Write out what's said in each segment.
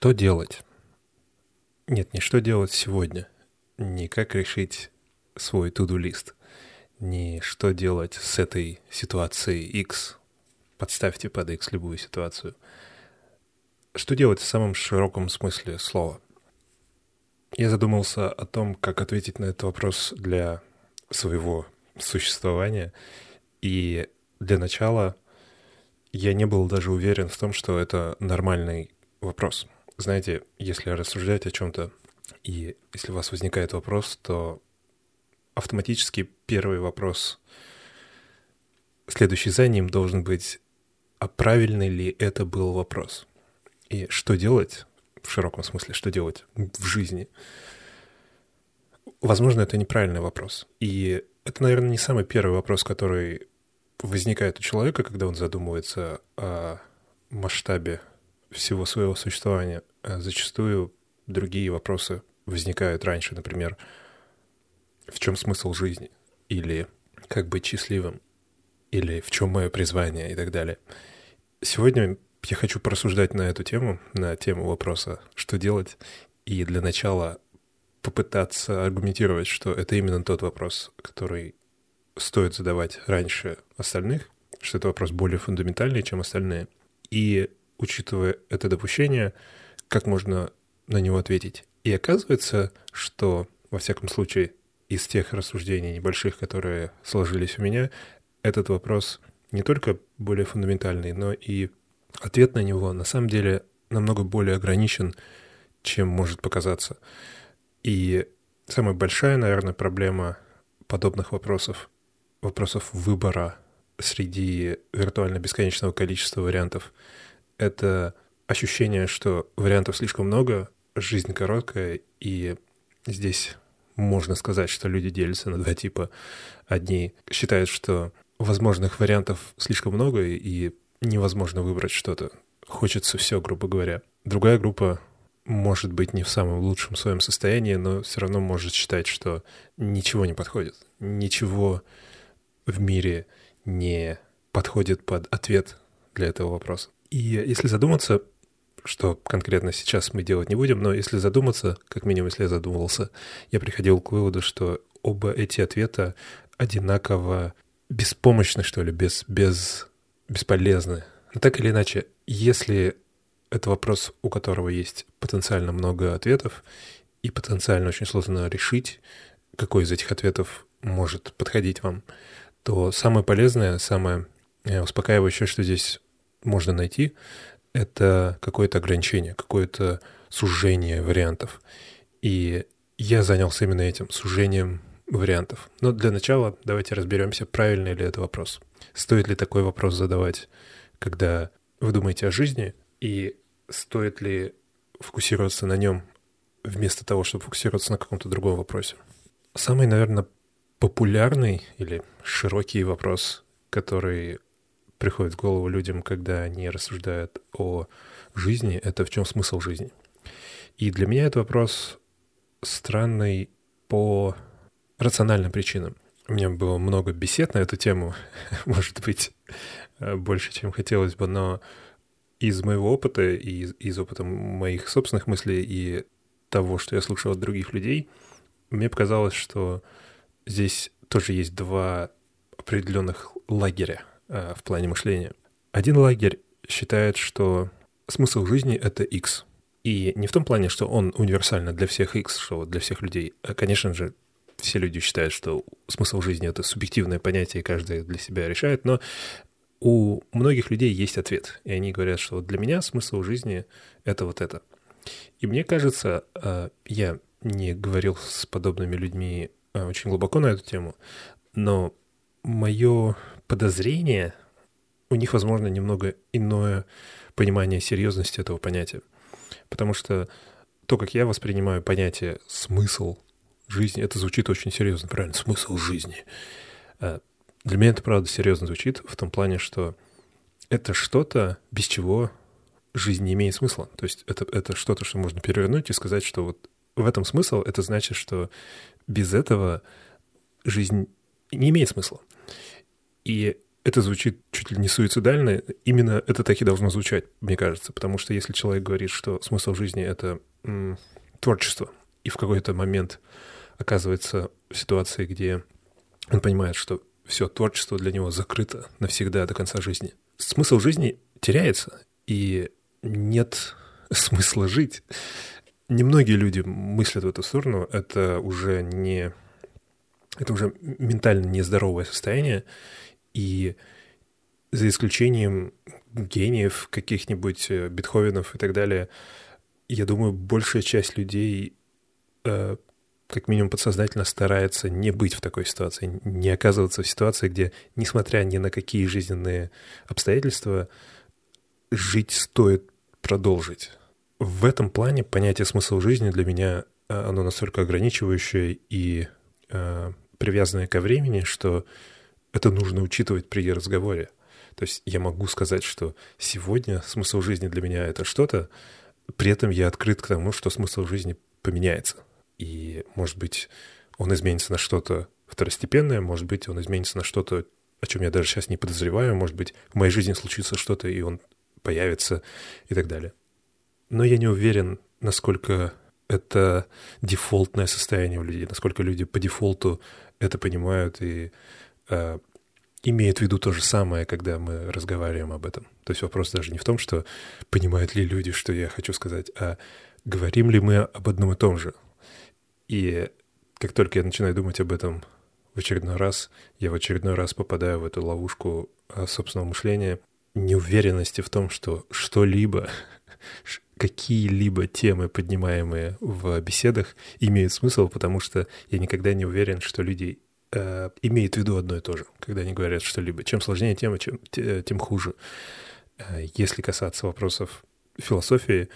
Что делать? Нет, не что делать сегодня, не как решить свой to-do-лист, не что делать с этой ситуацией X. Подставьте под X любую ситуацию. Что делать в самом широком смысле слова? Я задумался о том, как ответить на этот вопрос для своего существования. И для начала я не был даже уверен в том, что это нормальный вопрос. Знаете, если рассуждать о чем-то, и если у вас возникает вопрос, то автоматически первый вопрос, следующий за ним, должен быть: а правильный ли это был вопрос? И что делать, в широком смысле, что делать в жизни? Возможно, это неправильный вопрос. И это, наверное, не самый первый вопрос, который возникает у человека, когда он задумывается о масштабе всего своего существования. Зачастую другие вопросы возникают раньше, например, в чем смысл жизни, или как быть счастливым, или в чем мое призвание и так далее. Сегодня я хочу порассуждать на эту тему, на тему вопроса «что делать?», и для начала попытаться аргументировать, что это именно тот вопрос, который стоит задавать раньше остальных, что это вопрос более фундаментальный, чем остальные. И, учитывая это допущение, как можно на него ответить. И оказывается, что, во всяком случае, из тех рассуждений небольших, которые сложились у меня, этот вопрос не только более фундаментальный, но и ответ на него на самом деле намного более ограничен, чем может показаться. И самая большая, наверное, проблема подобных вопросов, вопросов выбора среди виртуально бесконечного количества вариантов, это ощущение, что вариантов слишком много, жизнь короткая, и здесь можно сказать, что люди делятся на два типа. Одни считают, что возможных вариантов слишком много, и невозможно выбрать что-то. Хочется все, грубо говоря. Другая группа может быть не в самом лучшем своем состоянии, но все равно может считать, что ничего не подходит. Ничего в мире не подходит под ответ для этого вопроса. И если задуматься, что конкретно сейчас мы делать не будем, но если задуматься, как минимум, если я задумывался, я приходил к выводу, что оба эти ответа одинаково беспомощны, что ли, бесполезны. Но так или иначе, если это вопрос, у которого есть потенциально много ответов, и потенциально очень сложно решить, какой из этих ответов может подходить вам, то самое полезное, самое успокаивающее, что здесь можно найти, это какое-то ограничение, какое-то сужение вариантов. И я занялся именно этим, сужением вариантов. Но для начала давайте разберемся, правильный ли это вопрос. Стоит ли такой вопрос задавать, когда вы думаете о жизни, и стоит ли фокусироваться на нем вместо того, чтобы фокусироваться на каком-то другом вопросе. Самый, наверное, популярный или широкий вопрос, который приходит в голову людям, когда они рассуждают о жизни, это в чем смысл жизни. И для меня этот вопрос странный по рациональным причинам. У меня было много бесед на эту тему, может быть, больше, чем хотелось бы, но из моего опыта и из опыта моих собственных мыслей и того, что я слушал от других людей, мне показалось, что здесь тоже есть два определенных лагеря в плане мышления. Один лагерь считает, что смысл жизни — это X. И не в том плане, что он универсально для всех X, что для всех людей. Конечно же, все люди считают, что смысл жизни — это субъективное понятие, и каждый для себя решает, но у многих людей есть ответ. И они говорят, что для меня смысл жизни — это вот это. И мне кажется, я не говорил с подобными людьми очень глубоко на эту тему, но мое подозрение, у них, возможно, немного иное понимание серьезности этого понятия. Потому что то, как я воспринимаю понятие «смысл жизни», это звучит очень серьезно, правильно? Смысл жизни. Для меня это, правда, серьезно звучит в том плане, что это что-то, без чего жизнь не имеет смысла. То есть это что-то, что можно перевернуть и сказать, что вот в этом смысл. Это значит, что без этого жизнь не имеет смысла. И это звучит чуть ли не суицидально. Именно это так и должно звучать, мне кажется. Потому что если человек говорит, что смысл жизни — это творчество, и в какой-то момент оказывается в ситуации, где он понимает, что все творчество для него закрыто навсегда до конца жизни, смысл жизни теряется, и нет смысла жить. Немногие люди мыслят в эту сторону. Это уже ментально нездоровое состояние. И за исключением гениев, каких-нибудь Бетховенов и так далее, я думаю, большая часть людей, как минимум подсознательно, старается не быть в такой ситуации, не оказываться в ситуации, где, несмотря ни на какие жизненные обстоятельства, жить стоит продолжить. В этом плане понятие смысла жизни для меня, оно настолько ограничивающее и привязанное ко времени, что это нужно учитывать при разговоре. То есть я могу сказать, что сегодня смысл жизни для меня — это что-то, при этом я открыт к тому, что смысл жизни поменяется. И, может быть, он изменится на что-то второстепенное, может быть, он изменится на что-то, о чем я даже сейчас не подозреваю, может быть, в моей жизни случится что-то, и он появится и так далее. Но я не уверен, насколько это дефолтное состояние у людей, насколько люди по дефолту это понимают и имеют в виду то же самое, когда мы разговариваем об этом. То есть вопрос даже не в том, что понимают ли люди, что я хочу сказать, а говорим ли мы об одном и том же. И как только я начинаю думать об этом в очередной раз, я в очередной раз попадаю в эту ловушку собственного мышления, неуверенности в том, что что-либо, какие-либо темы, поднимаемые в беседах, имеют смысл, потому что я никогда не уверен, что люди имеют в виду одно и то же, когда они говорят что-либо. Чем сложнее тема, тем хуже. Если касаться вопросов философии,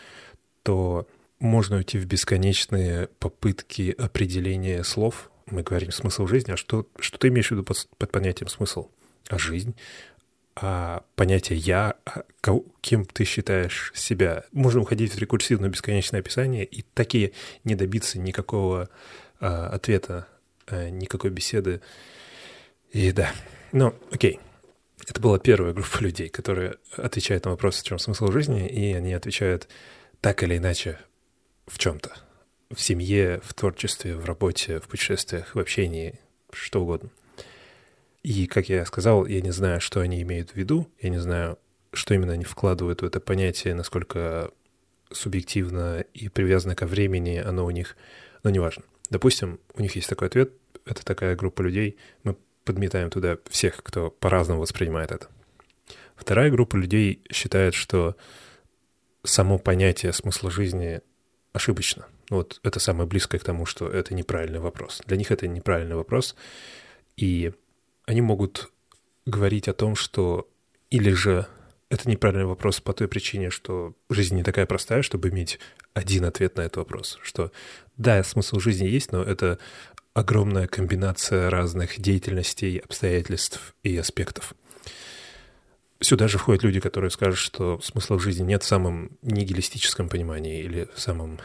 то можно уйти в бесконечные попытки определения слов. Мы говорим «смысл жизни», а что ты имеешь в виду под понятием «смысл»? А жизнь? А понятие «я», кем ты считаешь себя? Можно уходить в рекурсивное бесконечное описание и таки не добиться никакого ответа, никакой беседы. И да. Ну, окей. Это была первая группа людей, которые отвечают на вопрос, в чем смысл жизни, и они отвечают так или иначе в чем-то. В семье, в творчестве, в работе, в путешествиях, в общении, что угодно. И, как я сказал, я не знаю, что они имеют в виду, я не знаю, что именно они вкладывают в это понятие, насколько субъективно и привязано ко времени оно у них, но неважно. Допустим, у них есть такой ответ, это такая группа людей, мы подметаем туда всех, кто по-разному воспринимает это. Вторая группа людей считает, что само понятие смысла жизни ошибочно. Вот это самое близкое к тому, что это неправильный вопрос. Для них это неправильный вопрос, и они могут говорить о том, что или же это неправильный вопрос по той причине, что жизнь не такая простая, чтобы иметь один ответ на этот вопрос, что да, смысл жизни есть, но это огромная комбинация разных деятельностей, обстоятельств и аспектов. Сюда же входят люди, которые скажут, что смысла в жизни нет в самом нигилистическом понимании или в самом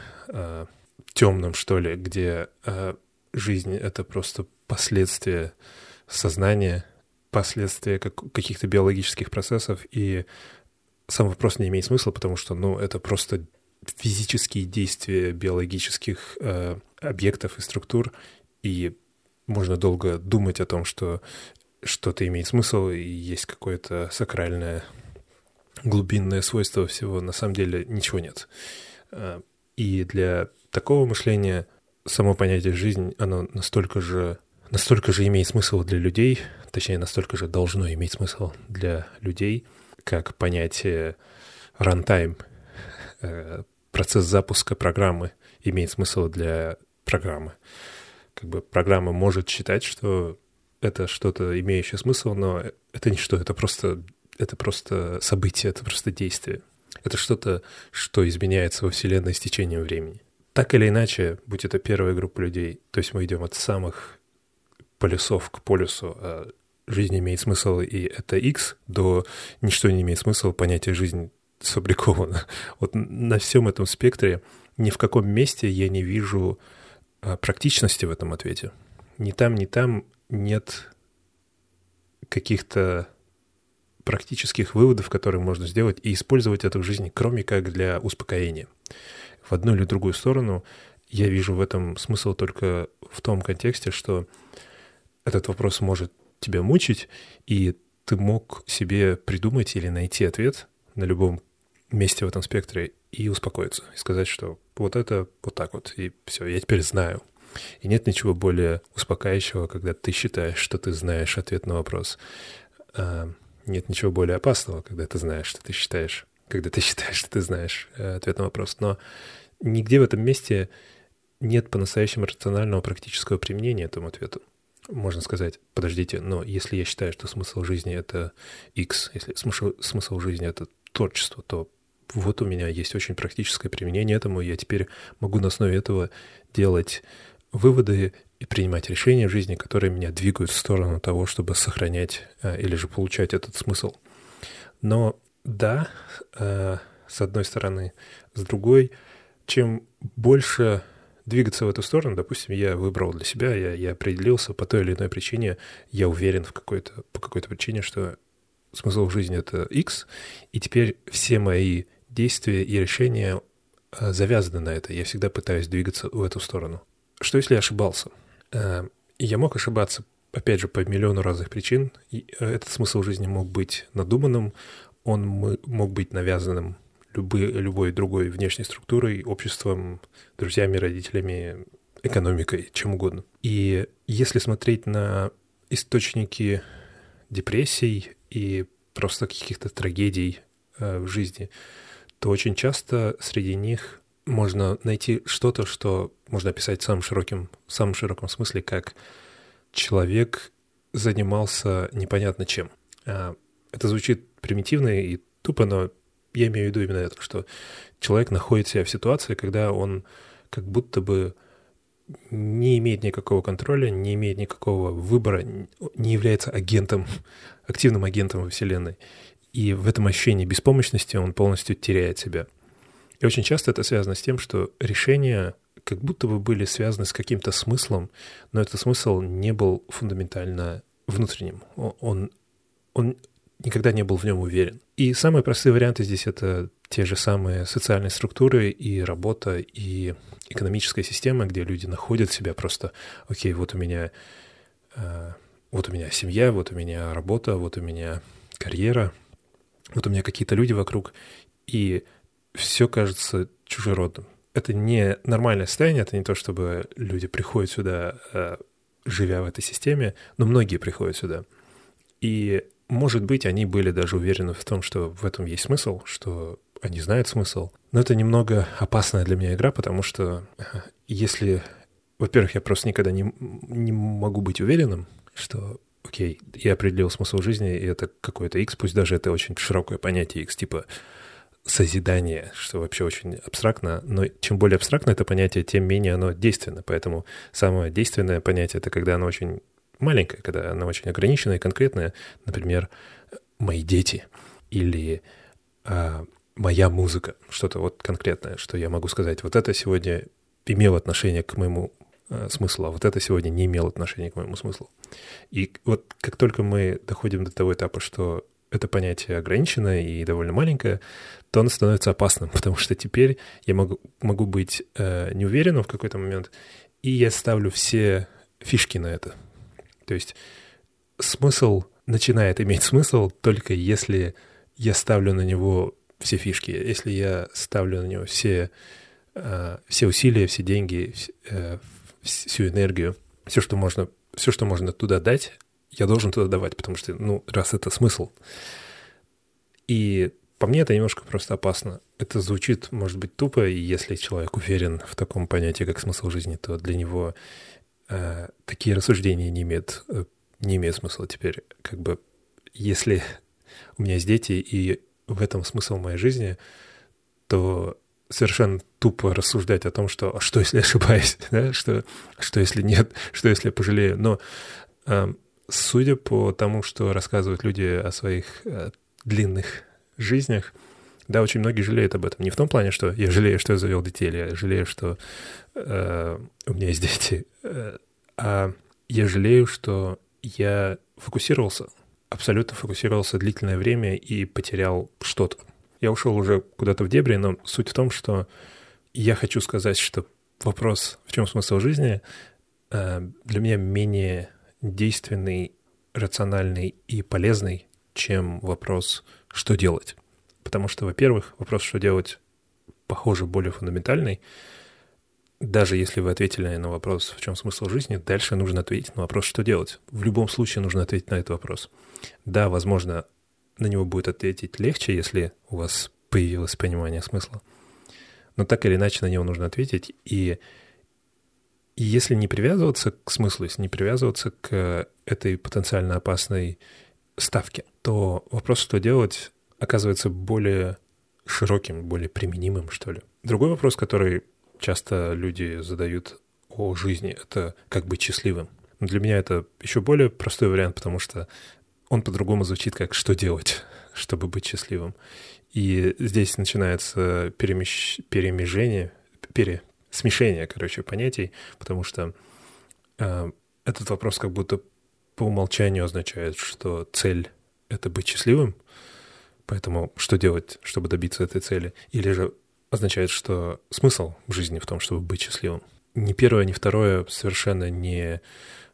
темном, что ли, где жизнь — это просто последствия сознание, последствия каких-то биологических процессов, и сам вопрос не имеет смысла, потому что, это просто физические действия биологических объектов и структур, и можно долго думать о том, что что-то имеет смысл, и есть какое-то сакральное, глубинное свойство всего, на самом деле ничего нет. И для такого мышления само понятие «жизнь», оно настолько же имеет смысл для людей, точнее, настолько же должно иметь смысл для людей, как понятие runtime, процесс запуска программы имеет смысл для программы. Как бы программа может считать, что это что-то, имеющее смысл, но это ничто, это просто событие, это просто действие. Это что-то, что изменяется во Вселенной с течением времени. Так или иначе, будь это первая группа людей, то есть мы идем от самых полюсов к полюсу, жизнь имеет смысл, и это X, до ничто не имеет смысла, понятие «жизнь» сфабриковано. Вот на всем этом спектре ни в каком месте я не вижу практичности в этом ответе. Ни там нет каких-то практических выводов, которые можно сделать и использовать это в жизни, кроме как для успокоения. В одну или другую сторону я вижу в этом смысл только в том контексте, что этот вопрос может тебя мучить, и ты мог себе придумать или найти ответ на любом месте в этом спектре и успокоиться, и сказать, что вот это вот так вот, и все, я теперь знаю. И нет ничего более успокаивающего, когда ты считаешь, что ты знаешь ответ на вопрос. Нет ничего более опасного, когда ты знаешь, что ты считаешь, когда ты считаешь, что ты знаешь ответ на вопрос. Но нигде в этом месте нет по-настоящему рационального практического применения этому ответу. Можно сказать, подождите, но если я считаю, что смысл жизни — это X, если смысл жизни — это творчество, то вот у меня есть очень практическое применение этому, и я теперь могу на основе этого делать выводы и принимать решения в жизни, которые меня двигают в сторону того, чтобы сохранять или же получать этот смысл. Но да, с одной стороны, с другой, чем больше двигаться в эту сторону, допустим, я выбрал для себя, я определился по той или иной причине, я уверен по какой-то причине, что смысл в жизни — это X, и теперь все мои действия и решения завязаны на это. Я всегда пытаюсь двигаться в эту сторону. Что если я ошибался? Я мог ошибаться, опять же, по миллиону разных причин. И этот смысл жизни мог быть надуманным, он мог быть навязанным любой другой внешней структурой, обществом, друзьями, родителями, экономикой, чем угодно. И если смотреть на источники депрессий и просто каких-то трагедий в жизни, то очень часто среди них можно найти что-то, что можно описать в самом широком смысле, как человек занимался непонятно чем. Это звучит примитивно и тупо, но я имею в виду именно это, что человек находит себя в ситуации, когда он как будто бы не имеет никакого контроля, не имеет никакого выбора, не является агентом, активным агентом во Вселенной. И в этом ощущении беспомощности он полностью теряет себя. И очень часто это связано с тем, что решения как будто бы были связаны с каким-то смыслом, но этот смысл не был фундаментально внутренним. Он никогда не был в нем уверен. И самые простые варианты здесь — это те же самые социальные структуры и работа, и экономическая система, где люди находят себя просто, окей, вот у меня семья, вот у меня работа, вот у меня карьера, вот у меня какие-то люди вокруг, и все кажется чужеродным. Это не нормальное состояние, это не то, чтобы люди приходят сюда, живя в этой системе, но многие приходят сюда. И, может быть, они были даже уверены в том, что в этом есть смысл, что они знают смысл. Но это немного опасная для меня игра, потому что если, во-первых, я просто никогда не могу быть уверенным, что окей, я определил смысл жизни, и это какой-то X, пусть даже это очень широкое понятие X, типа созидание, что вообще очень абстрактно, но чем более абстрактно это понятие, тем менее оно действенно. Поэтому самое действенное понятие — это когда оно очень маленькое, когда оно очень ограниченное и конкретное. Например, мои дети или моя музыка, что-то вот конкретное, что я могу сказать, вот это сегодня имело отношение к моему смыслу, а вот это сегодня не имело отношения к моему смыслу. И вот как только мы доходим до того этапа, что это понятие ограниченное и довольно маленькое, то оно становится опасным, потому что теперь я могу быть неуверенным в какой-то момент, и я ставлю все фишки на это. То есть смысл начинает иметь смысл только если я ставлю на него все фишки, если я ставлю на него все усилия, все деньги, всю энергию, все, что можно туда дать, я должен туда давать, потому что, раз это смысл. И по мне это немножко просто опасно. Это звучит, может быть, тупо, и если человек уверен в таком понятии, как смысл жизни, то для него такие рассуждения не имеют смысла теперь. Как бы, если у меня есть дети, и в этом смысл моей жизни, то совершенно тупо рассуждать о том, что что если ошибаюсь, да? что если нет, что если я пожалею. Но судя по тому, что рассказывают люди о своих длинных жизнях, да, очень многие жалеют об этом. Не в том плане, что я жалею, что я завел детей, или я жалею, что у меня есть дети, а я жалею, что я фокусировался абсолютно фокусировался длительное время и потерял что-то. Я ушел уже куда-то в дебри, но суть в том, что я хочу сказать, что вопрос «в чем смысл жизни» для меня менее действенный, рациональный и полезный, чем вопрос «что делать?». Потому что, во-первых, вопрос «что делать?» похоже, более фундаментальный. Даже если вы ответили на вопрос «в чем смысл жизни?», дальше нужно ответить на вопрос «что делать?». В любом случае нужно ответить на этот вопрос. Да, возможно, на него будет ответить легче, если у вас появилось понимание смысла. Но так или иначе на него нужно ответить. И если не привязываться к смыслу, если не привязываться к этой потенциально опасной ставке, то вопрос «что делать?» оказывается более широким, более применимым, что ли. Другой вопрос, который часто люди задают о жизни, это как быть счастливым. Но для меня это еще более простой вариант, потому что он по-другому звучит как «что делать, чтобы быть счастливым?». И здесь начинается смешение, понятий, потому что этот вопрос как будто по умолчанию означает, что цель — это быть счастливым, поэтому что делать, чтобы добиться этой цели? Или же означает, что смысл в жизни в том, чтобы быть счастливым. Ни первое, ни второе совершенно не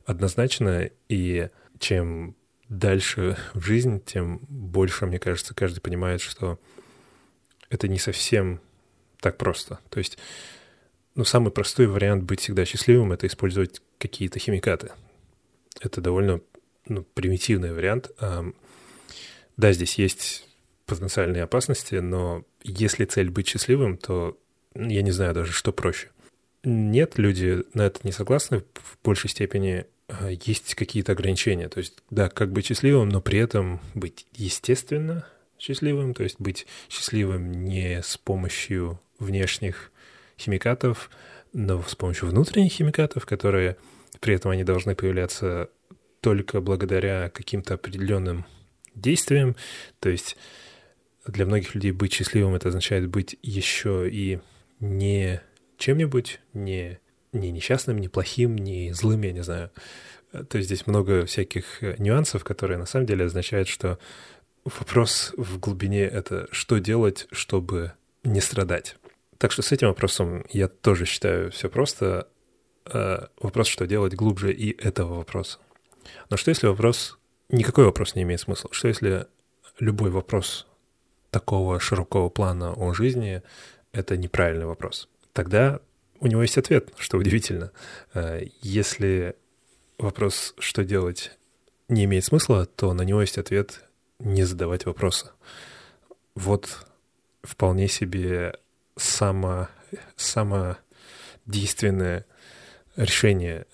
однозначно, и чем дальше в жизнь, тем больше, мне кажется, каждый понимает, что это не совсем так просто. То есть, самый простой вариант быть всегда счастливым — это использовать какие-то химикаты. Это довольно примитивный вариант. Да, здесь есть потенциальные опасности, но если цель быть счастливым, то я не знаю даже, что проще. Нет, люди на это не согласны в большей степени. Есть какие-то ограничения. То есть, да, как быть счастливым, но при этом быть естественно счастливым, то есть быть счастливым не с помощью внешних химикатов, но с помощью внутренних химикатов, которые при этом они должны появляться только благодаря каким-то определенным действиям. То есть для многих людей быть счастливым — это означает быть еще и не чем-нибудь, не несчастным, не плохим, не злым, я не знаю. То есть здесь много всяких нюансов, которые на самом деле означают, что вопрос в глубине — это что делать, чтобы не страдать. Так что с этим вопросом я тоже считаю все просто. Вопрос, что делать, глубже и этого вопроса. Но что если никакой вопрос не имеет смысла? Что если любой вопрос такого широкого плана о жизни — это неправильный вопрос? Тогда у него есть ответ, что удивительно. Если вопрос «что делать?» не имеет смысла, то на него есть ответ «не задавать вопроса». Вот вполне себе само действенное решение.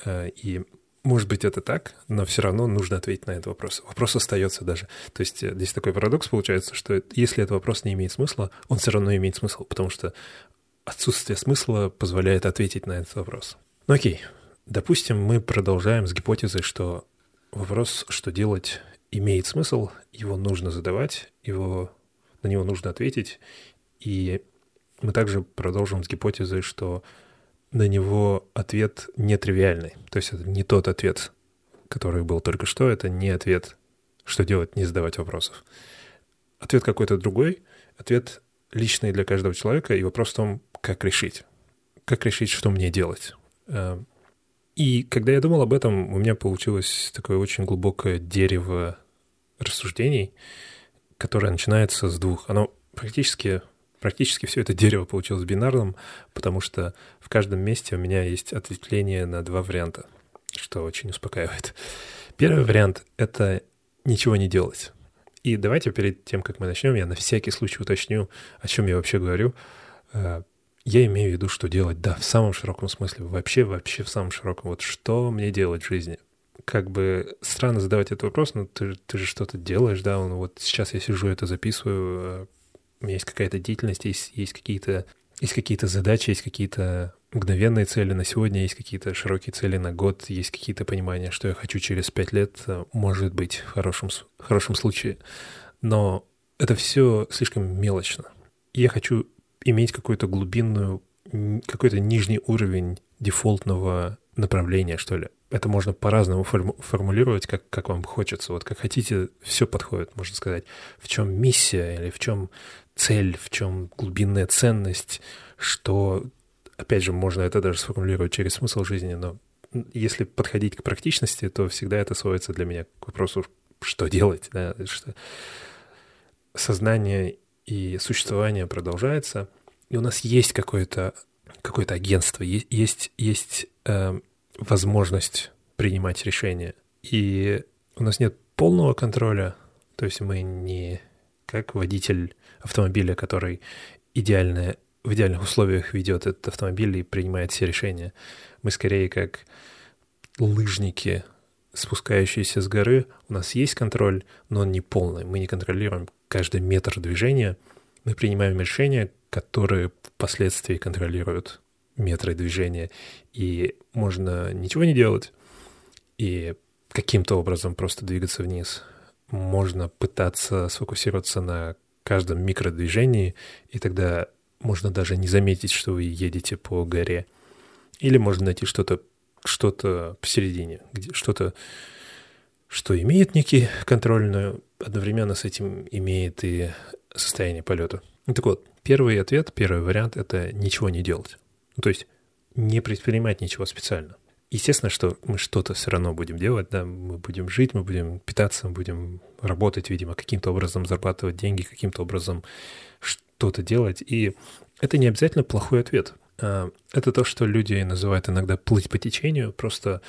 И, может быть, это так, но все равно нужно ответить на этот вопрос. Вопрос остается даже. То есть здесь такой парадокс получается, что если этот вопрос не имеет смысла, он все равно имеет смысл, потому что отсутствие смысла позволяет ответить на этот вопрос. Ну окей, допустим, мы продолжаем с гипотезой, что вопрос «что делать?» имеет смысл, его нужно задавать, на него нужно ответить, и мы также продолжим с гипотезой, что на него ответ нетривиальный. То есть это не тот ответ, который был только что, это не ответ «что делать?» не задавать вопросов. Ответ какой-то другой, ответ личный для каждого человека, и вопрос в том, как решить. Как решить, что мне делать. И когда я думал об этом, у меня получилось такое очень глубокое дерево рассуждений, которое начинается с двух. Оно практически все это дерево получилось бинарным, потому что в каждом месте у меня есть ответвление на два варианта, что очень успокаивает. Первый вариант — это ничего не делать. И давайте перед тем, как мы начнем, я на всякий случай уточню, о чем я вообще говорю. Я имею в виду, что делать, да, в самом широком смысле, вообще в самом широком. Вот что мне делать в жизни? Как бы странно задавать этот вопрос, но ты же что-то делаешь, да, вот сейчас я сижу, это записываю, у меня есть какая-то деятельность, есть какие-то задачи, есть какие-то мгновенные цели на сегодня, есть какие-то широкие цели на год, есть какие-то понимания, что я хочу через 5 лет, может быть, в хорошем случае. Но это все слишком мелочно. Я хочу иметь какой-то нижний уровень дефолтного направления, что ли. это можно по-разному формулировать, как вам хочется. Вот как хотите, все подходит, можно сказать. В чем миссия или в чем цель, в чем глубинная ценность, что, опять же, можно это даже сформулировать через смысл жизни, но если подходить к практичности, то всегда это сводится для меня к вопросу, что делать, да? Что сознание и существование продолжается, и у нас есть какое-то агентство, есть возможность принимать решения. И у нас нет полного контроля, то есть мы не как водитель автомобиля, который в идеальных условиях ведет этот автомобиль и принимает все решения. Мы скорее как лыжники, спускающиеся с горы. У нас есть контроль, но он не полный. Мы не контролируем каждый метр движения. Мы принимаем решения, которые впоследствии контролируют метры движения. И можно ничего не делать и каким-то образом просто двигаться вниз. Можно пытаться сфокусироваться на каждом микродвижении, и тогда можно даже не заметить, что вы едете по горе. Или можно найти что-то посередине, что-то, что имеет некий контроль, но одновременно с этим имеет и состояние полета. Так вот, первый вариант — это ничего не делать. Ну, то есть не предпринимать ничего специально. Естественно, что мы что-то все равно будем делать, да, мы будем жить, мы будем питаться, мы будем работать, видимо, каким-то образом зарабатывать деньги, каким-то образом что-то делать. И это не обязательно плохой ответ. Это то, что люди называют иногда плыть по течению, просто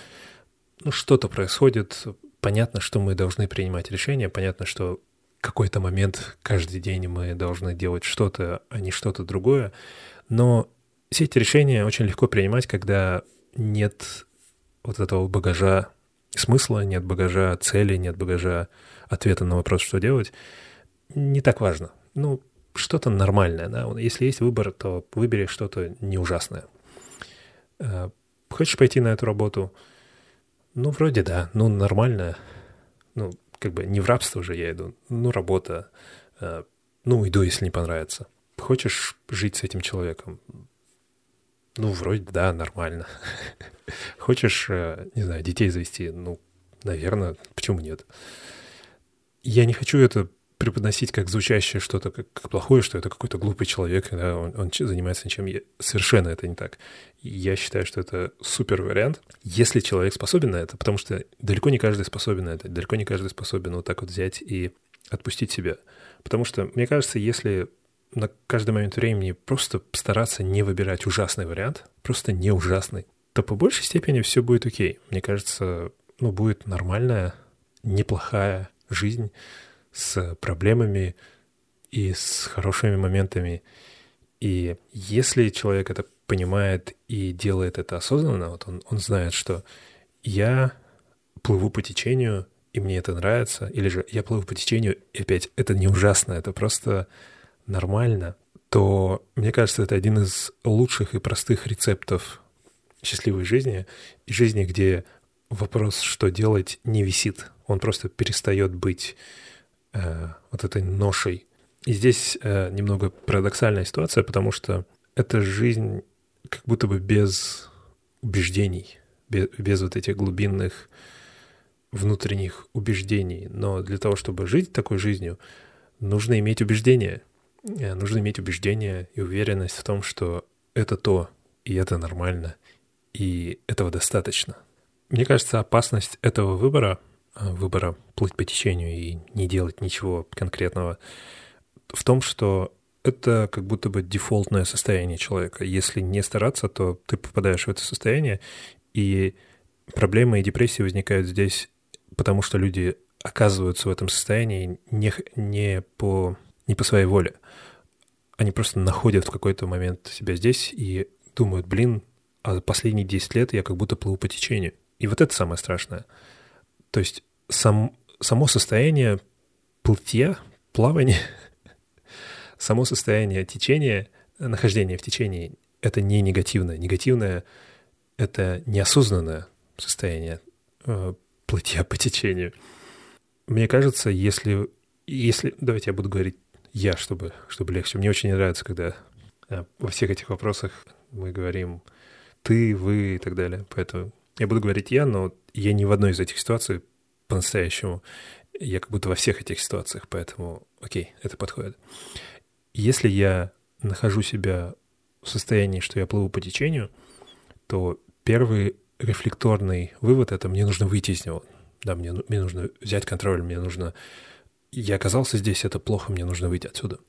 что-то происходит, понятно, что мы должны принимать решения, понятно, что в какой-то момент каждый день мы должны делать что-то, а не что-то другое, но все эти решения очень легко принимать, когда нет вот этого багажа смысла, нет багажа цели, нет багажа ответа на вопрос, что делать, не так важно. Что-то нормальное, да. Если есть выбор, то выбери что-то не ужасное. Хочешь пойти на эту работу? Вроде да, нормально. Не в рабство же я иду. Работа. Уйду, если не понравится. Хочешь жить с этим человеком? Вроде да, нормально. Хочешь, не знаю, детей завести? Наверное, почему нет? Я не хочу это преподносить как звучащее что-то, как плохое, что это какой-то глупый человек, да, он занимается ничем. Совершенно это не так. Я считаю, что это супер вариант, если человек способен на это, потому что далеко не каждый способен на это, далеко не каждый способен вот так вот взять и отпустить себя. Потому что, мне кажется, если на каждый момент времени просто стараться не выбирать ужасный вариант, просто не ужасный, то по большей степени все будет окей. Мне кажется, будет нормальная, неплохая жизнь с проблемами и с хорошими моментами. И если человек это понимает и делает это осознанно, он знает, что я плыву по течению, и мне это нравится, или же я плыву по течению, и опять, это не ужасно, это просто нормально, то, мне кажется, это один из лучших и простых рецептов счастливой жизни, и жизни, где вопрос, что делать, не висит. Он просто перестает быть вот этой ношей. И здесь немного парадоксальная ситуация, потому что это жизнь как будто бы без убеждений, без вот этих глубинных внутренних убеждений. Но для того, чтобы жить такой жизнью, нужно иметь убеждения. Нужно иметь убеждения и уверенность в том, что это то, и это нормально, и этого достаточно. Мне кажется, опасность этого выбора плыть по течению и не делать ничего конкретного, в том, что это как будто бы дефолтное состояние человека. Если не стараться, то ты попадаешь в это состояние, и проблемы и депрессии возникают здесь, потому что люди оказываются в этом состоянии не по своей воле. Они просто находят в какой-то момент себя здесь и думают, последние 10 лет я как будто плыву по течению. И вот это самое страшное. То есть само состояние плытья, плавания, само состояние течения, нахождение в течении — это не негативное. Негативное — это неосознанное состояние плытья по течению. Мне кажется, если давайте я буду говорить «я», чтобы легче. Мне очень нравится, когда во всех этих вопросах мы говорим «ты», «вы» и так далее. Поэтому Я буду говорить я, но я ни в одной из этих ситуаций по-настоящему. Я как будто во всех этих ситуациях, поэтому окей, это подходит. Если я нахожу себя в состоянии, что я плыву по течению, то первый рефлекторный вывод — это мне нужно выйти из него. Да, мне нужно взять контроль, мне нужно... Я оказался здесь, это плохо, мне нужно выйти отсюда.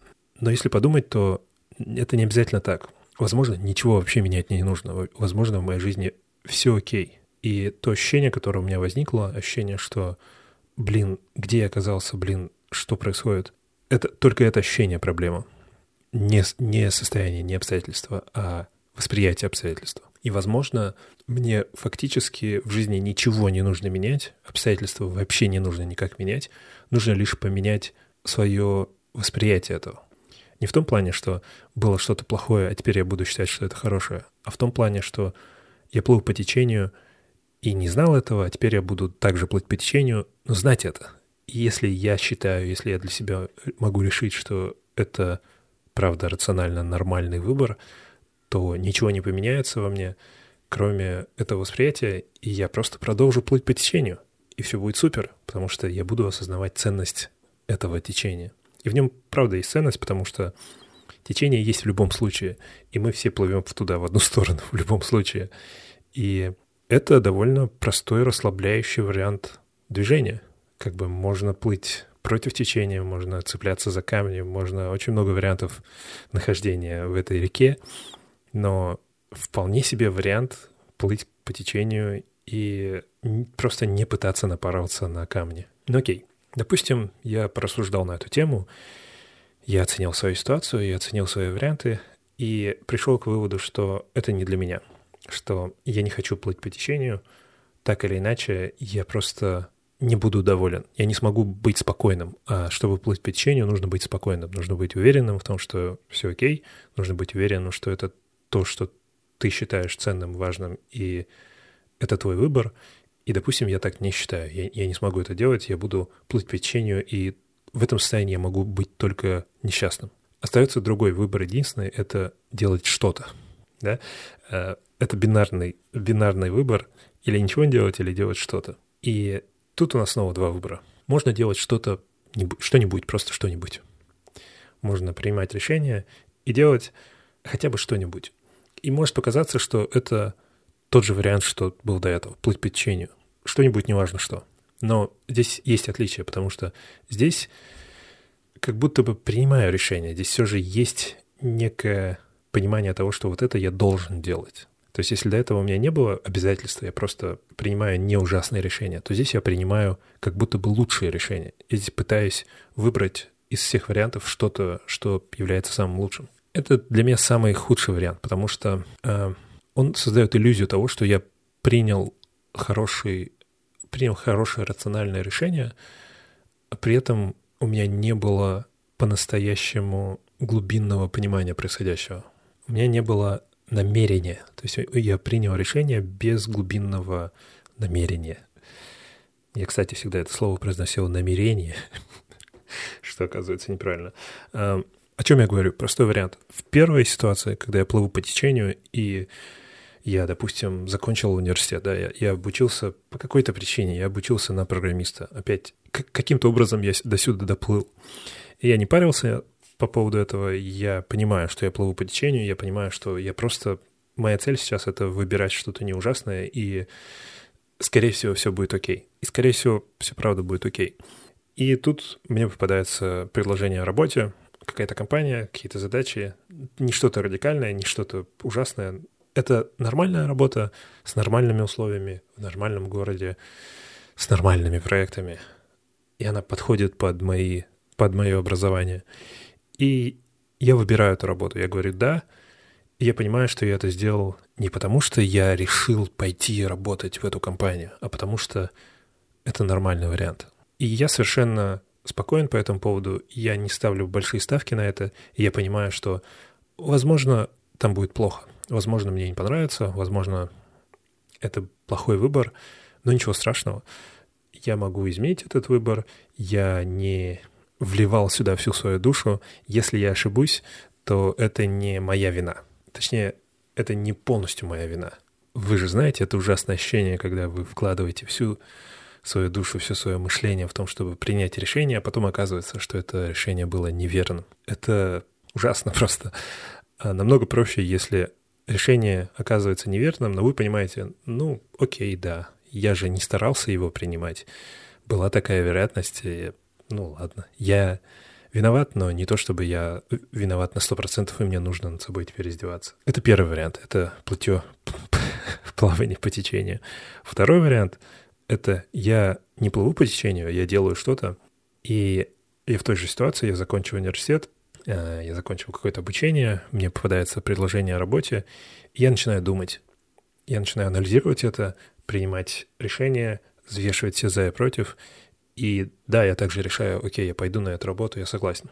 Но если подумать, то это не обязательно так. Возможно, ничего вообще менять не нужно. Возможно, в моей жизни все окей. И то ощущение, которое у меня возникло, ощущение, что, где я оказался, что происходит, это только это ощущение проблемы. Не состояние, не обстоятельства, а восприятие обстоятельства. И, возможно, мне фактически в жизни ничего не нужно менять, обстоятельства вообще не нужно никак менять, нужно лишь поменять свое восприятие этого. Не в том плане, что было что-то плохое, а теперь я буду считать, что это хорошее, а в том плане, что я плыл по течению и не знал этого, а теперь я буду также плыть по течению, но знать это. И если я считаю, если я для себя могу решить, что это, правда, рационально нормальный выбор, то ничего не поменяется во мне, кроме этого восприятия, и я просто продолжу плыть по течению, и все будет супер, потому что я буду осознавать ценность этого течения. И в нем, правда, есть ценность, потому что течение есть в любом случае, и мы все плывем туда, в одну сторону, в любом случае. И это довольно простой, расслабляющий вариант движения. Как бы можно плыть против течения, можно цепляться за камни, можно очень много вариантов нахождения в этой реке, но вполне себе вариант плыть по течению и просто не пытаться напороться на камни. Ну окей, допустим, я порассуждал на эту тему, я оценил свою ситуацию, я оценил свои варианты и пришел к выводу, что это не для меня, что я не хочу плыть по течению, так или иначе я просто не буду доволен, я не смогу быть спокойным. А чтобы плыть по течению, нужно быть спокойным, нужно быть уверенным в том, что все окей, нужно быть уверенным, что это то, что ты считаешь ценным, важным, и это твой выбор. И, допустим, я так не считаю, я не смогу это делать, я буду плыть по течению, и в этом состоянии я могу быть только несчастным. Остается другой выбор, единственный — это делать что-то. Да? Это бинарный выбор, или ничего не делать, или делать что-то. И тут у нас снова два выбора. Можно делать что-нибудь, просто что-нибудь. Можно принимать решение и делать хотя бы что-нибудь. И может показаться, что это тот же вариант, что был до этого, плыть по течению. Что-нибудь, неважно что. Но здесь есть отличие, потому что здесь как будто бы принимаю решение. Здесь все же есть некое понимание того, что вот это я должен делать. То есть если до этого у меня не было обязательства, я просто принимаю не ужасные решения, то здесь я принимаю как будто бы лучшие решения. Я здесь пытаюсь выбрать из всех вариантов что-то, что является самым лучшим. Это для меня самый худший вариант, потому что он создает иллюзию того, что я принял хорошее рациональное решение, а при этом у меня не было по-настоящему глубинного понимания происходящего. У меня не было намерение. То есть я принял решение без глубинного намерения. Я, кстати, всегда это слово произносил «намерение», что оказывается неправильно. О чем я говорю? Простой вариант. В первой ситуации, когда я плыву по течению, и я, допустим, закончил университет, да, я обучился по какой-то причине, я обучился на программиста. Опять каким-то образом я до сюда доплыл. И я не парился по поводу этого, я понимаю, что я плыву по течению, я понимаю, что я просто... Моя цель сейчас — это выбирать что-то не ужасное, и, скорее всего, все будет окей. И, скорее всего, все правда будет окей. И тут мне попадается предложение о работе, какая-то компания, какие-то задачи, не что-то радикальное, не что-то ужасное. Это нормальная работа с нормальными условиями, в нормальном городе, с нормальными проектами. И она подходит под мое образование. И я выбираю эту работу. Я говорю «да». И я понимаю, что я это сделал не потому, что я решил пойти работать в эту компанию, а потому что это нормальный вариант. И я совершенно спокоен по этому поводу. Я не ставлю большие ставки на это. И я понимаю, что, возможно, там будет плохо. Возможно, мне не понравится. Возможно, это плохой выбор. Но ничего страшного. Я могу изменить этот выбор. Я не... вливал сюда всю свою душу. Если я ошибусь, то это не моя вина. Точнее, это не полностью моя вина. Вы же знаете, это ужасное ощущение, когда вы вкладываете всю свою душу, все свое мышление в том, чтобы принять решение, а потом оказывается, что это решение было неверным. Это ужасно просто. Намного проще, если решение оказывается неверным, но вы понимаете, ну, окей, да, я же не старался его принимать. Была такая вероятность, и, ну, ладно, я виноват, но не то, чтобы я виноват на 100%, и мне нужно над собой теперь издеваться. Это первый вариант, это плавание по течению. Второй вариант — это я не плыву по течению, я делаю что-то, и я в той же ситуации, я закончил университет, я закончил какое-то обучение, мне попадается предложение о работе, и я начинаю думать, я начинаю анализировать это, принимать решения, взвешивать все за и против, и да, я также решаю, окей, я пойду на эту работу, я согласен.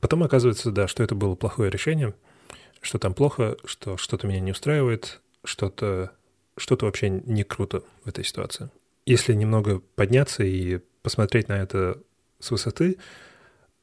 Потом оказывается, да, что это было плохое решение, что там плохо, что что-то меня не устраивает, что-то вообще не круто в этой ситуации. Если немного подняться и посмотреть на это с высоты,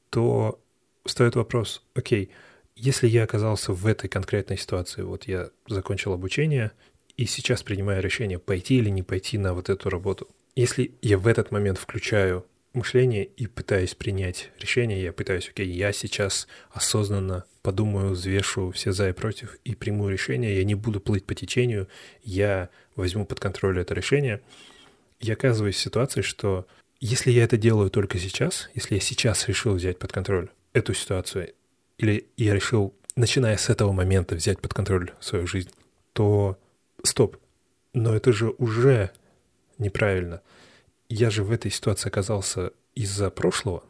то встает вопрос, окей, если я оказался в этой конкретной ситуации, вот я закончил обучение и сейчас принимаю решение, пойти или не пойти на вот эту работу. Если я в этот момент включаю мышление и пытаюсь принять решение, я пытаюсь, окей, я сейчас осознанно подумаю, взвешу все за и против и приму решение, я не буду плыть по течению, я возьму под контроль это решение, я оказываюсь в ситуации, что если я это делаю только сейчас, если я сейчас решил взять под контроль эту ситуацию, или я решил, начиная с этого момента, взять под контроль свою жизнь, то стоп, но это же уже неправильно. Я же в этой ситуации оказался из-за прошлого.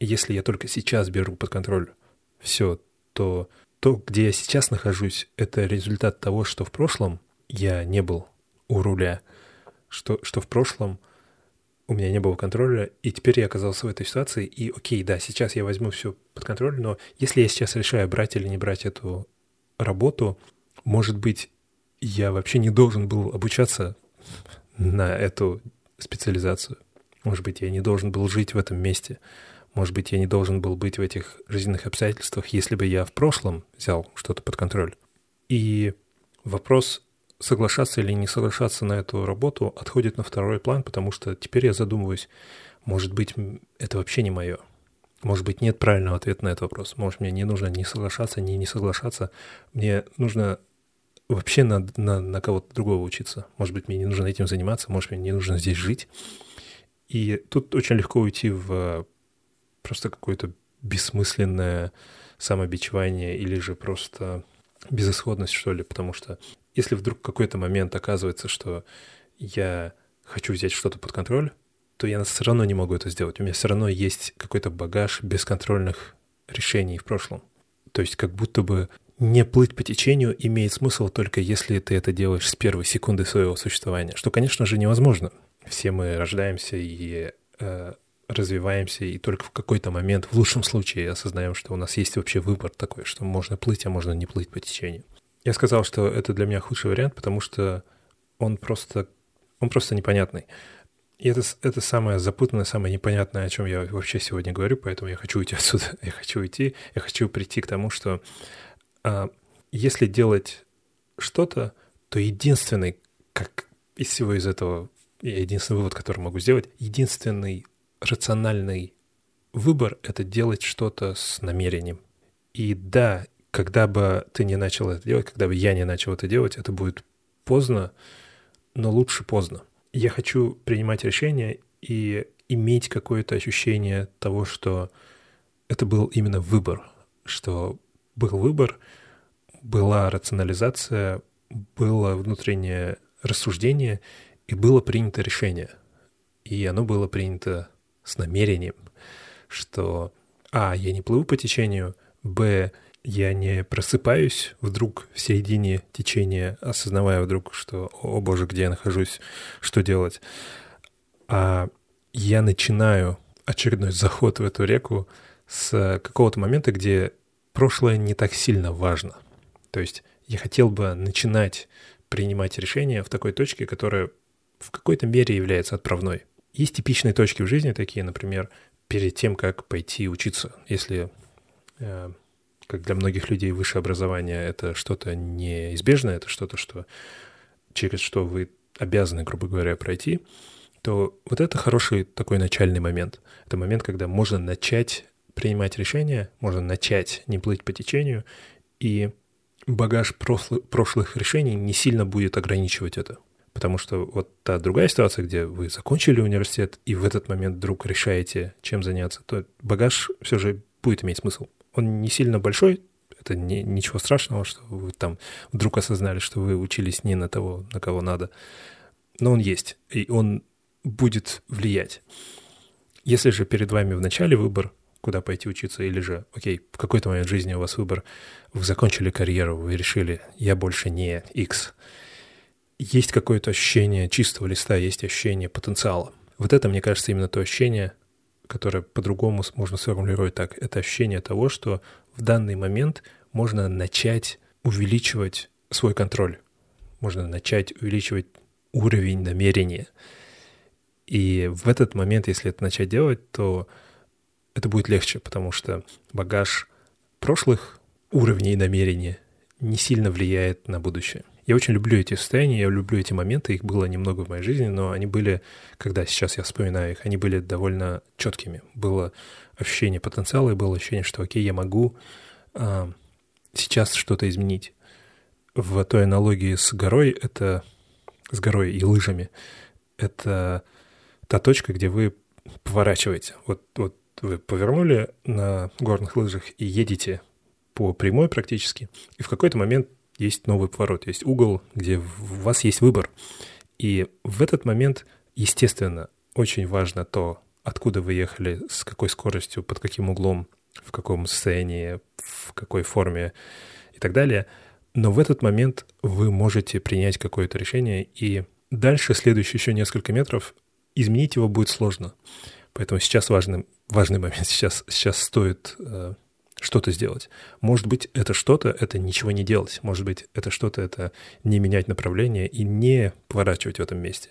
Если я только сейчас беру под контроль все, то, где я сейчас нахожусь, это результат того, что в прошлом я не был у руля, что в прошлом у меня не было контроля, и теперь я оказался в этой ситуации, и окей, да, сейчас я возьму все под контроль, но если я сейчас решаю, брать или не брать эту работу, может быть, я вообще не должен был обучаться на эту специализацию. Может быть, я не должен был жить в этом месте. Может быть, я не должен был быть в этих жизненных обстоятельствах, если бы я в прошлом взял что-то под контроль. И вопрос, соглашаться или не соглашаться на эту работу, отходит на второй план, потому что теперь я задумываюсь, может быть, это вообще не мое. Может быть, нет правильного ответа на этот вопрос. Может, мне не нужно ни соглашаться, ни не соглашаться. Мне нужно вообще на кого-то другого учиться. Может быть, мне не нужно этим заниматься, может, мне не нужно здесь жить. И тут очень легко уйти в просто какое-то бессмысленное самобичевание или же просто безысходность, что ли, потому что если вдруг в какой-то момент оказывается, что я хочу взять что-то под контроль, то я все равно не могу это сделать. У меня все равно есть какой-то багаж бесконтрольных решений в прошлом. То есть как будто бы не плыть по течению имеет смысл только если ты это делаешь с первой секунды своего существования, что, конечно же, невозможно. Все мы рождаемся и развиваемся, и только в какой-то момент, в лучшем случае, осознаем, что у нас есть вообще выбор такой, что можно плыть, а можно не плыть по течению. Я сказал, что это для меня худший вариант, потому что он просто непонятный. И это самое запутанное, самое непонятное, о чем я вообще сегодня говорю, поэтому я хочу уйти отсюда, я хочу прийти к тому, что если делать что-то, то единственный, как из всего из этого, единственный вывод, который могу сделать, единственный рациональный выбор — это делать что-то с намерением. И да, когда бы ты не начал это делать, когда бы я не начал это делать, это будет поздно, но лучше поздно. Я хочу принимать решение и иметь какое-то ощущение того, что это был именно выбор, что был выбор, была рационализация, было внутреннее рассуждение и было принято решение. И оно было принято с намерением, что а, я не плыву по течению, б, я не просыпаюсь вдруг в середине течения, осознавая вдруг, что о боже, где я нахожусь, что делать. А я начинаю очередной заход в эту реку с какого-то момента, где прошлое не так сильно важно. То есть я хотел бы начинать принимать решения в такой точке, которая в какой-то мере является отправной. Есть типичные точки в жизни, такие, например, перед тем, как пойти учиться. Если, как для многих людей, высшее образование — это что-то неизбежное, это что-то, что через что вы обязаны, грубо говоря, пройти, то вот это хороший такой начальный момент. Это момент, когда можно начать принимать решения, можно начать не плыть по течению, и багаж прошлых решений не сильно будет ограничивать это. Потому что вот та другая ситуация, где вы закончили университет и в этот момент вдруг решаете, чем заняться, то багаж все же будет иметь смысл. Он не сильно большой, это ничего страшного, что вы там вдруг осознали, что вы учились не на того, на кого надо. Но он есть, и он будет влиять. Если же перед вами в начале выбор, куда пойти учиться, или же, окей, в какой-то момент жизни у вас выбор, вы закончили карьеру, вы решили, я больше не X. Есть какое-то ощущение чистого листа, есть ощущение потенциала. Вот это, мне кажется, именно то ощущение, которое по-другому можно сформулировать так. Это ощущение того, что в данный момент можно начать увеличивать свой контроль. Можно начать увеличивать уровень намерения. И в этот момент, если это начать делать, то это будет легче, потому что багаж прошлых уровней намерения не сильно влияет на будущее. Я очень люблю эти состояния, я люблю эти моменты, их было немного в моей жизни, но они были, когда сейчас я вспоминаю их, они были довольно четкими. Было ощущение потенциала и было ощущение, что окей, я могу сейчас что-то изменить. В той аналогии с горой, это с горой и лыжами, это та точка, где вы поворачиваете. Вот вы повернули на горных лыжах и едете по прямой практически, и в какой-то момент есть новый поворот, есть угол, где у вас есть выбор. И в этот момент, естественно, очень важно то, откуда вы ехали, с какой скоростью, под каким углом, в каком состоянии, в какой форме и так далее. Но в этот момент вы можете принять какое-то решение, и дальше, следующие еще несколько метров, изменить его будет сложно. Поэтому сейчас важный момент, сейчас стоит что-то сделать. Может быть, это что-то, это ничего не делать. Может быть, это что-то, это не менять направление и не поворачивать в этом месте.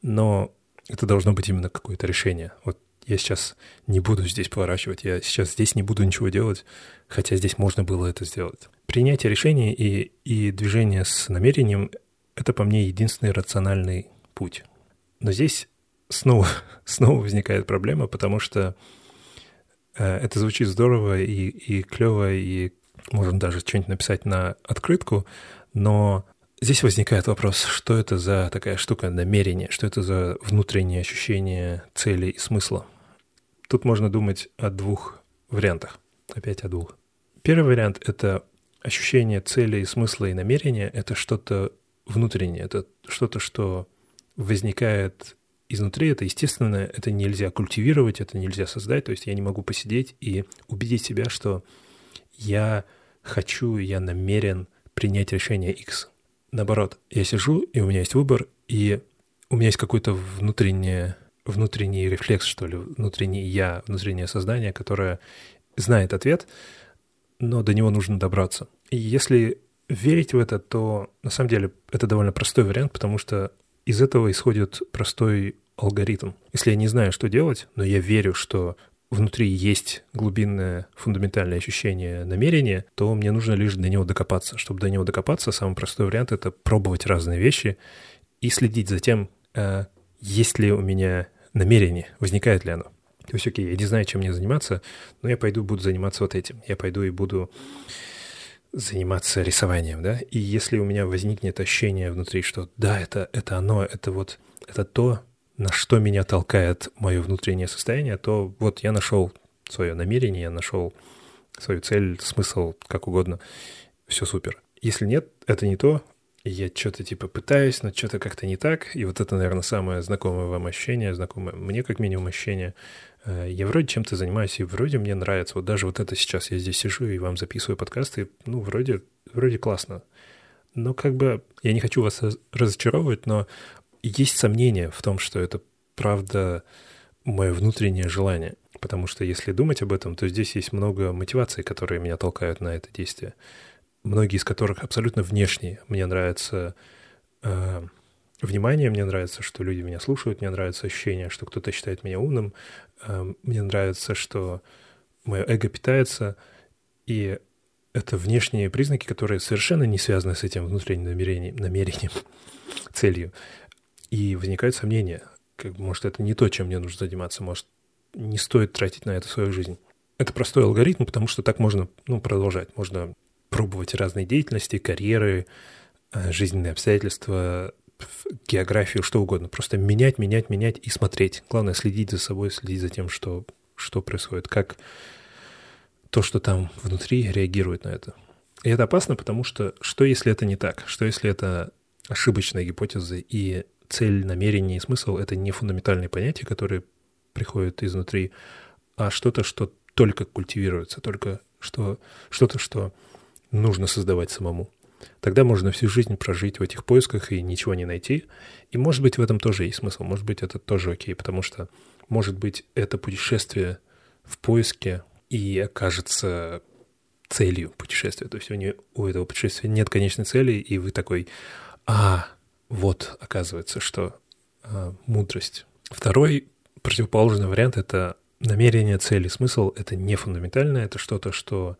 Но это должно быть именно какое-то решение. Вот я сейчас не буду здесь поворачивать, я сейчас здесь не буду ничего делать, хотя здесь можно было это сделать. Принятие решения и движение с намерением — это, по мне, единственный рациональный путь. Но здесь снова возникает проблема, потому что это звучит здорово и клево, и можно даже что-нибудь написать на открытку, но здесь возникает вопрос, что это за такая штука намерение, что это за внутреннее ощущение цели и смысла. Тут можно думать о двух вариантах, опять о двух. Первый вариант — это ощущение цели и смысла и намерения, это что-то внутреннее, это что-то, что возникает изнутри, это естественно, это нельзя культивировать, это нельзя создать, то есть я не могу посидеть и убедить себя, что я хочу, я намерен принять решение X. Наоборот, я сижу, и у меня есть выбор, и у меня есть какой-то внутренний рефлекс, что ли, внутренний я, внутреннее сознание, которое знает ответ, но до него нужно добраться. И если верить в это, то на самом деле это довольно простой вариант, потому что из этого исходит простой алгоритм. Если я не знаю, что делать, но я верю, что внутри есть глубинное, фундаментальное ощущение намерения, то мне нужно лишь до него докопаться. Чтобы до него докопаться, самый простой вариант — это пробовать разные вещи и следить за тем, есть ли у меня намерение, возникает ли оно. То есть, окей, я не знаю, чем мне заниматься, но я пойду буду заниматься вот этим. Я пойду и буду заниматься рисованием, да, и если у меня возникнет ощущение внутри, что да, это оно, это вот, это то, на что меня толкает мое внутреннее состояние, то вот я нашел свое намерение, я нашел свою цель, смысл, как угодно, все супер. Если нет, это не то, я что-то типа пытаюсь, но что-то как-то не так, и вот это, наверное, самое знакомое вам ощущение, знакомое мне как минимум ощущение, я вроде чем-то занимаюсь, и вроде мне нравится. Вот даже вот это сейчас я здесь сижу и вам записываю подкасты, ну, вроде классно. Но как бы я не хочу вас разочаровывать, но есть сомнения в том, что это правда мое внутреннее желание. Потому что если думать об этом, то здесь есть много мотиваций, которые меня толкают на это действие. Многие из которых абсолютно внешние. Мне нравится внимание, мне нравится, что люди меня слушают, мне нравится ощущение, что кто-то считает меня умным, мне нравится, что мое эго питается, и это внешние признаки, которые совершенно не связаны с этим внутренним намерением. целью. И возникают сомнения, может, это не то, чем мне нужно заниматься, может, не стоит тратить на это свою жизнь. Это простой алгоритм, потому что так можно продолжать. Можно пробовать разные деятельности, карьеры, жизненные обстоятельства, географию, что угодно. Просто менять и смотреть. Главное, следить за собой, следить за тем, что происходит, как то, что там внутри, реагирует на это. И это опасно, потому что если это не так? Что если это ошибочная гипотеза, и цель, намерение и смысл — это не фундаментальные понятия, которые приходят изнутри, а что-то, что только культивируется, только что-то, что нужно создавать самому. Тогда можно всю жизнь прожить в этих поисках и ничего не найти. И, может быть, в этом тоже есть смысл, может быть, это тоже окей, потому что, может быть, это путешествие в поиске и окажется целью путешествия. То есть у этого путешествия нет конечной цели, и вы такой: а, вот, оказывается, что мудрость. Второй противоположный вариант — это намерение, цель и смысл. Это не фундаментально, это что-то, что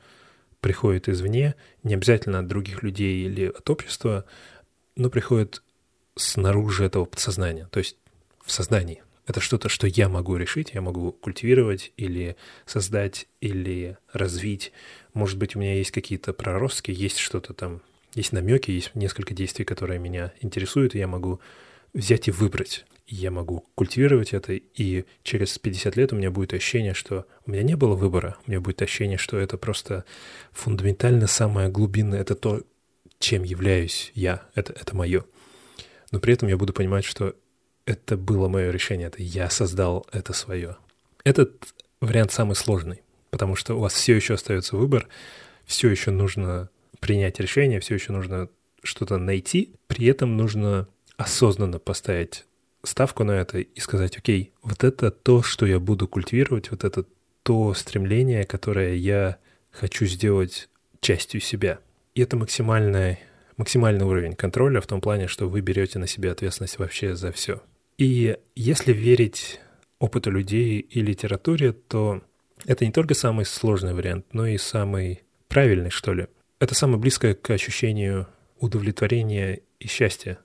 приходит извне, не обязательно от других людей или от общества, но приходит снаружи этого подсознания, то есть в сознании. Это что-то, что я могу решить, я могу культивировать или создать, или развить. Может быть, у меня есть какие-то проростки, есть что-то там, есть намеки, есть несколько действий, которые меня интересуют, и я могу взять и выбрать. Я могу культивировать это, и через 50 лет у меня будет ощущение, что у меня не было выбора. У меня будет ощущение, что это просто фундаментально самое глубинное, это то, чем являюсь я, это мое. Но при этом я буду понимать, что это было мое решение, это я создал это свое. Этот вариант самый сложный, потому что у вас все еще остается выбор, все еще нужно принять решение, все еще нужно что-то найти, при этом нужно осознанно поставить ставку на это и сказать: окей, вот это то, что я буду культивировать, вот это то стремление, которое я хочу сделать частью себя. И это максимальный уровень контроля в том плане, что вы берете на себя ответственность вообще за все. И если верить опыту людей и литературе, то это не только самый сложный вариант, но и самый правильный, что ли. Это самое близкое к ощущению удовлетворения и счастья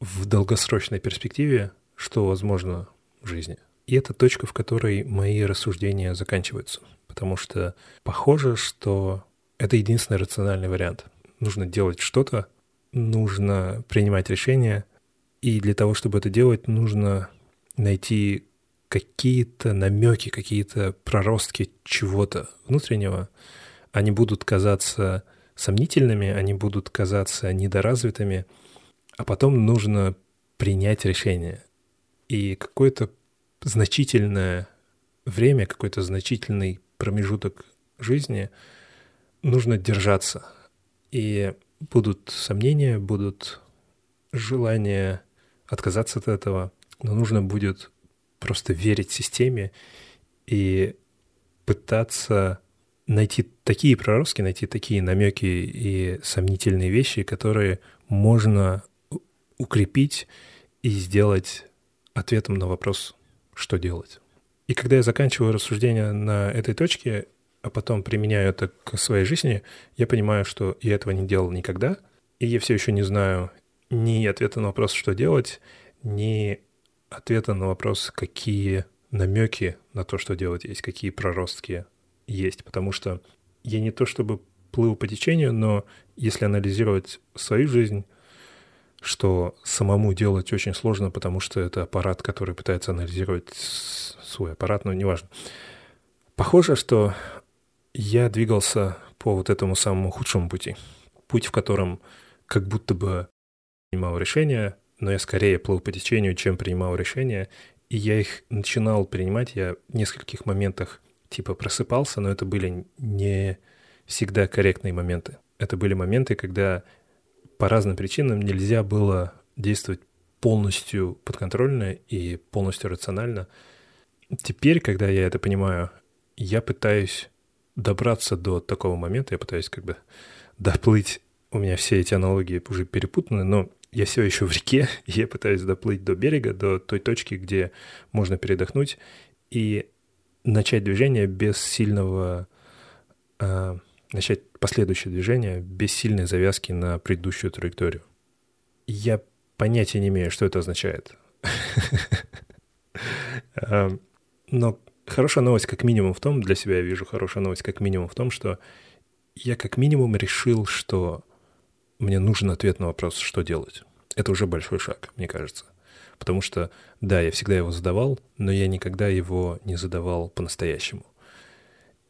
в долгосрочной перспективе, что возможно в жизни. И это точка, в которой мои рассуждения заканчиваются, потому что похоже, что это единственный рациональный вариант. Нужно делать что-то, нужно принимать решения, и для того, чтобы это делать, нужно найти какие-то намеки, какие-то проростки чего-то внутреннего. Они будут казаться сомнительными, они будут казаться недоразвитыми, а потом нужно принять решение. И какое-то значительное время, какой-то значительный промежуток жизни нужно держаться. И будут сомнения, будут желания отказаться от этого, но нужно будет просто верить системе и пытаться найти такие проростки, найти такие намеки и сомнительные вещи, которые можно укрепить и сделать ответом на вопрос, что делать. И когда я заканчиваю рассуждение на этой точке, а потом применяю это к своей жизни, я понимаю, что я этого не делал никогда, и я все еще не знаю ни ответа на вопрос, что делать, ни ответа на вопрос, какие намеки на то, что делать есть, какие проростки есть, потому что я не то чтобы плыву по течению, но если анализировать свою жизнь, что самому делать очень сложно, потому что это аппарат, который пытается анализировать свой аппарат, но неважно. Похоже, что я двигался по вот этому самому худшему пути. Путь, в котором как будто бы принимал решения, но я скорее плыл по течению, чем принимал решения. И я их начинал принимать. Я в нескольких моментах типа просыпался, но это были не всегда корректные моменты. Это были моменты, когда по разным причинам нельзя было действовать полностью подконтрольно и полностью рационально. Теперь, когда я это понимаю, я пытаюсь добраться до такого момента, я пытаюсь доплыть. У меня все эти аналогии уже перепутаны, но я все еще в реке, и я пытаюсь доплыть до берега, до той точки, где можно передохнуть и начать движение без сильного... начать последующее движение без сильной завязки на предыдущую траекторию. Я понятия не имею, что это означает. Но хорошая новость как минимум в том, для себя я вижу хорошую новость как минимум в том, что я как минимум решил, что мне нужен ответ на вопрос, что делать. Это уже большой шаг, мне кажется. Потому что, да, я всегда его задавал, но я никогда его не задавал по-настоящему.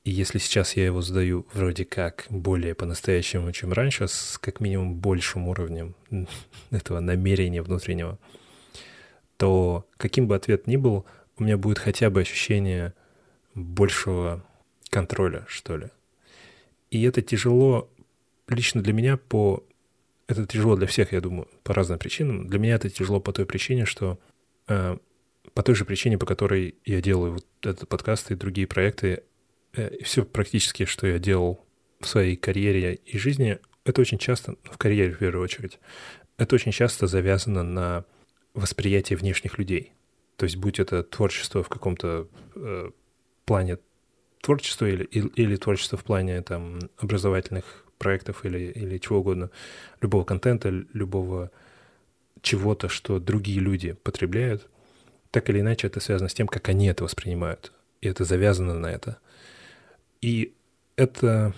И если сейчас я его задаю вроде как более по-настоящему, чем раньше, с как минимум большим уровнем этого намерения внутреннего, то каким бы ответ ни был, у меня будет хотя бы ощущение большего контроля, что ли. И это тяжело лично для меня по... Это тяжело для всех, я думаю, по разным причинам. Для меня это тяжело по той причине, что... по той же причине, по которой я делаю вот этот подкаст и другие проекты. Все практически, что я делал в своей карьере и жизни, это очень часто, в карьере в первую очередь, это очень часто завязано на восприятие внешних людей. То есть будь это творчество в каком-то плане творчества или творчество в плане там, образовательных проектов или чего угодно, любого контента, любого чего-то, что другие люди потребляют, так или иначе это связано с тем, как они это воспринимают. И это завязано на это. И это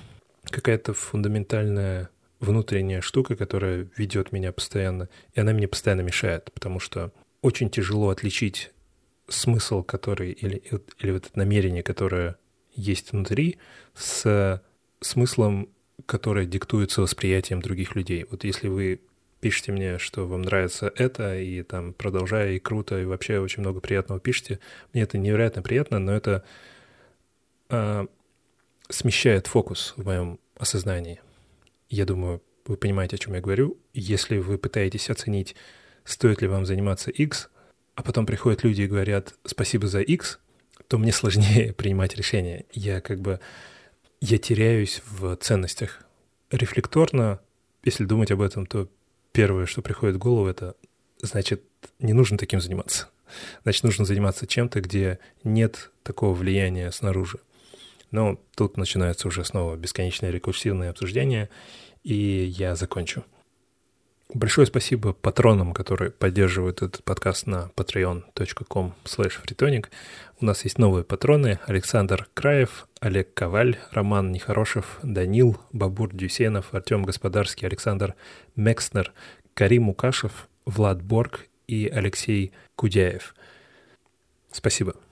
какая-то фундаментальная внутренняя штука, которая ведет меня постоянно, и она мне постоянно мешает, потому что очень тяжело отличить смысл, который, или вот это намерение, которое есть внутри, с смыслом, который диктуется восприятием других людей. Вот если вы пишете мне, что вам нравится это, и там продолжай, и круто, и вообще очень много приятного пишете, мне это невероятно приятно, но это... смещает фокус в моем осознании. Я думаю, вы понимаете, о чем я говорю. Если вы пытаетесь оценить, стоит ли вам заниматься X, а потом приходят люди и говорят «спасибо за X», то мне сложнее принимать решение. Я теряюсь в ценностях. Рефлекторно, если думать об этом, то первое, что приходит в голову, это значит, не нужно таким заниматься. Значит, нужно заниматься чем-то, где нет такого влияния снаружи. Но тут начинается уже снова бесконечное рекурсивное обсуждение, и я закончу. Большое спасибо патронам, которые поддерживают этот подкаст на patreon.com/freetonic. У нас есть новые патроны: Александр Краев, Олег Коваль, Роман Нехорошев, Данил, Бабур Дюсенов, Артем Господарский, Александр Мекснер, Карим Укашев, Влад Борг и Алексей Кудяев. Спасибо.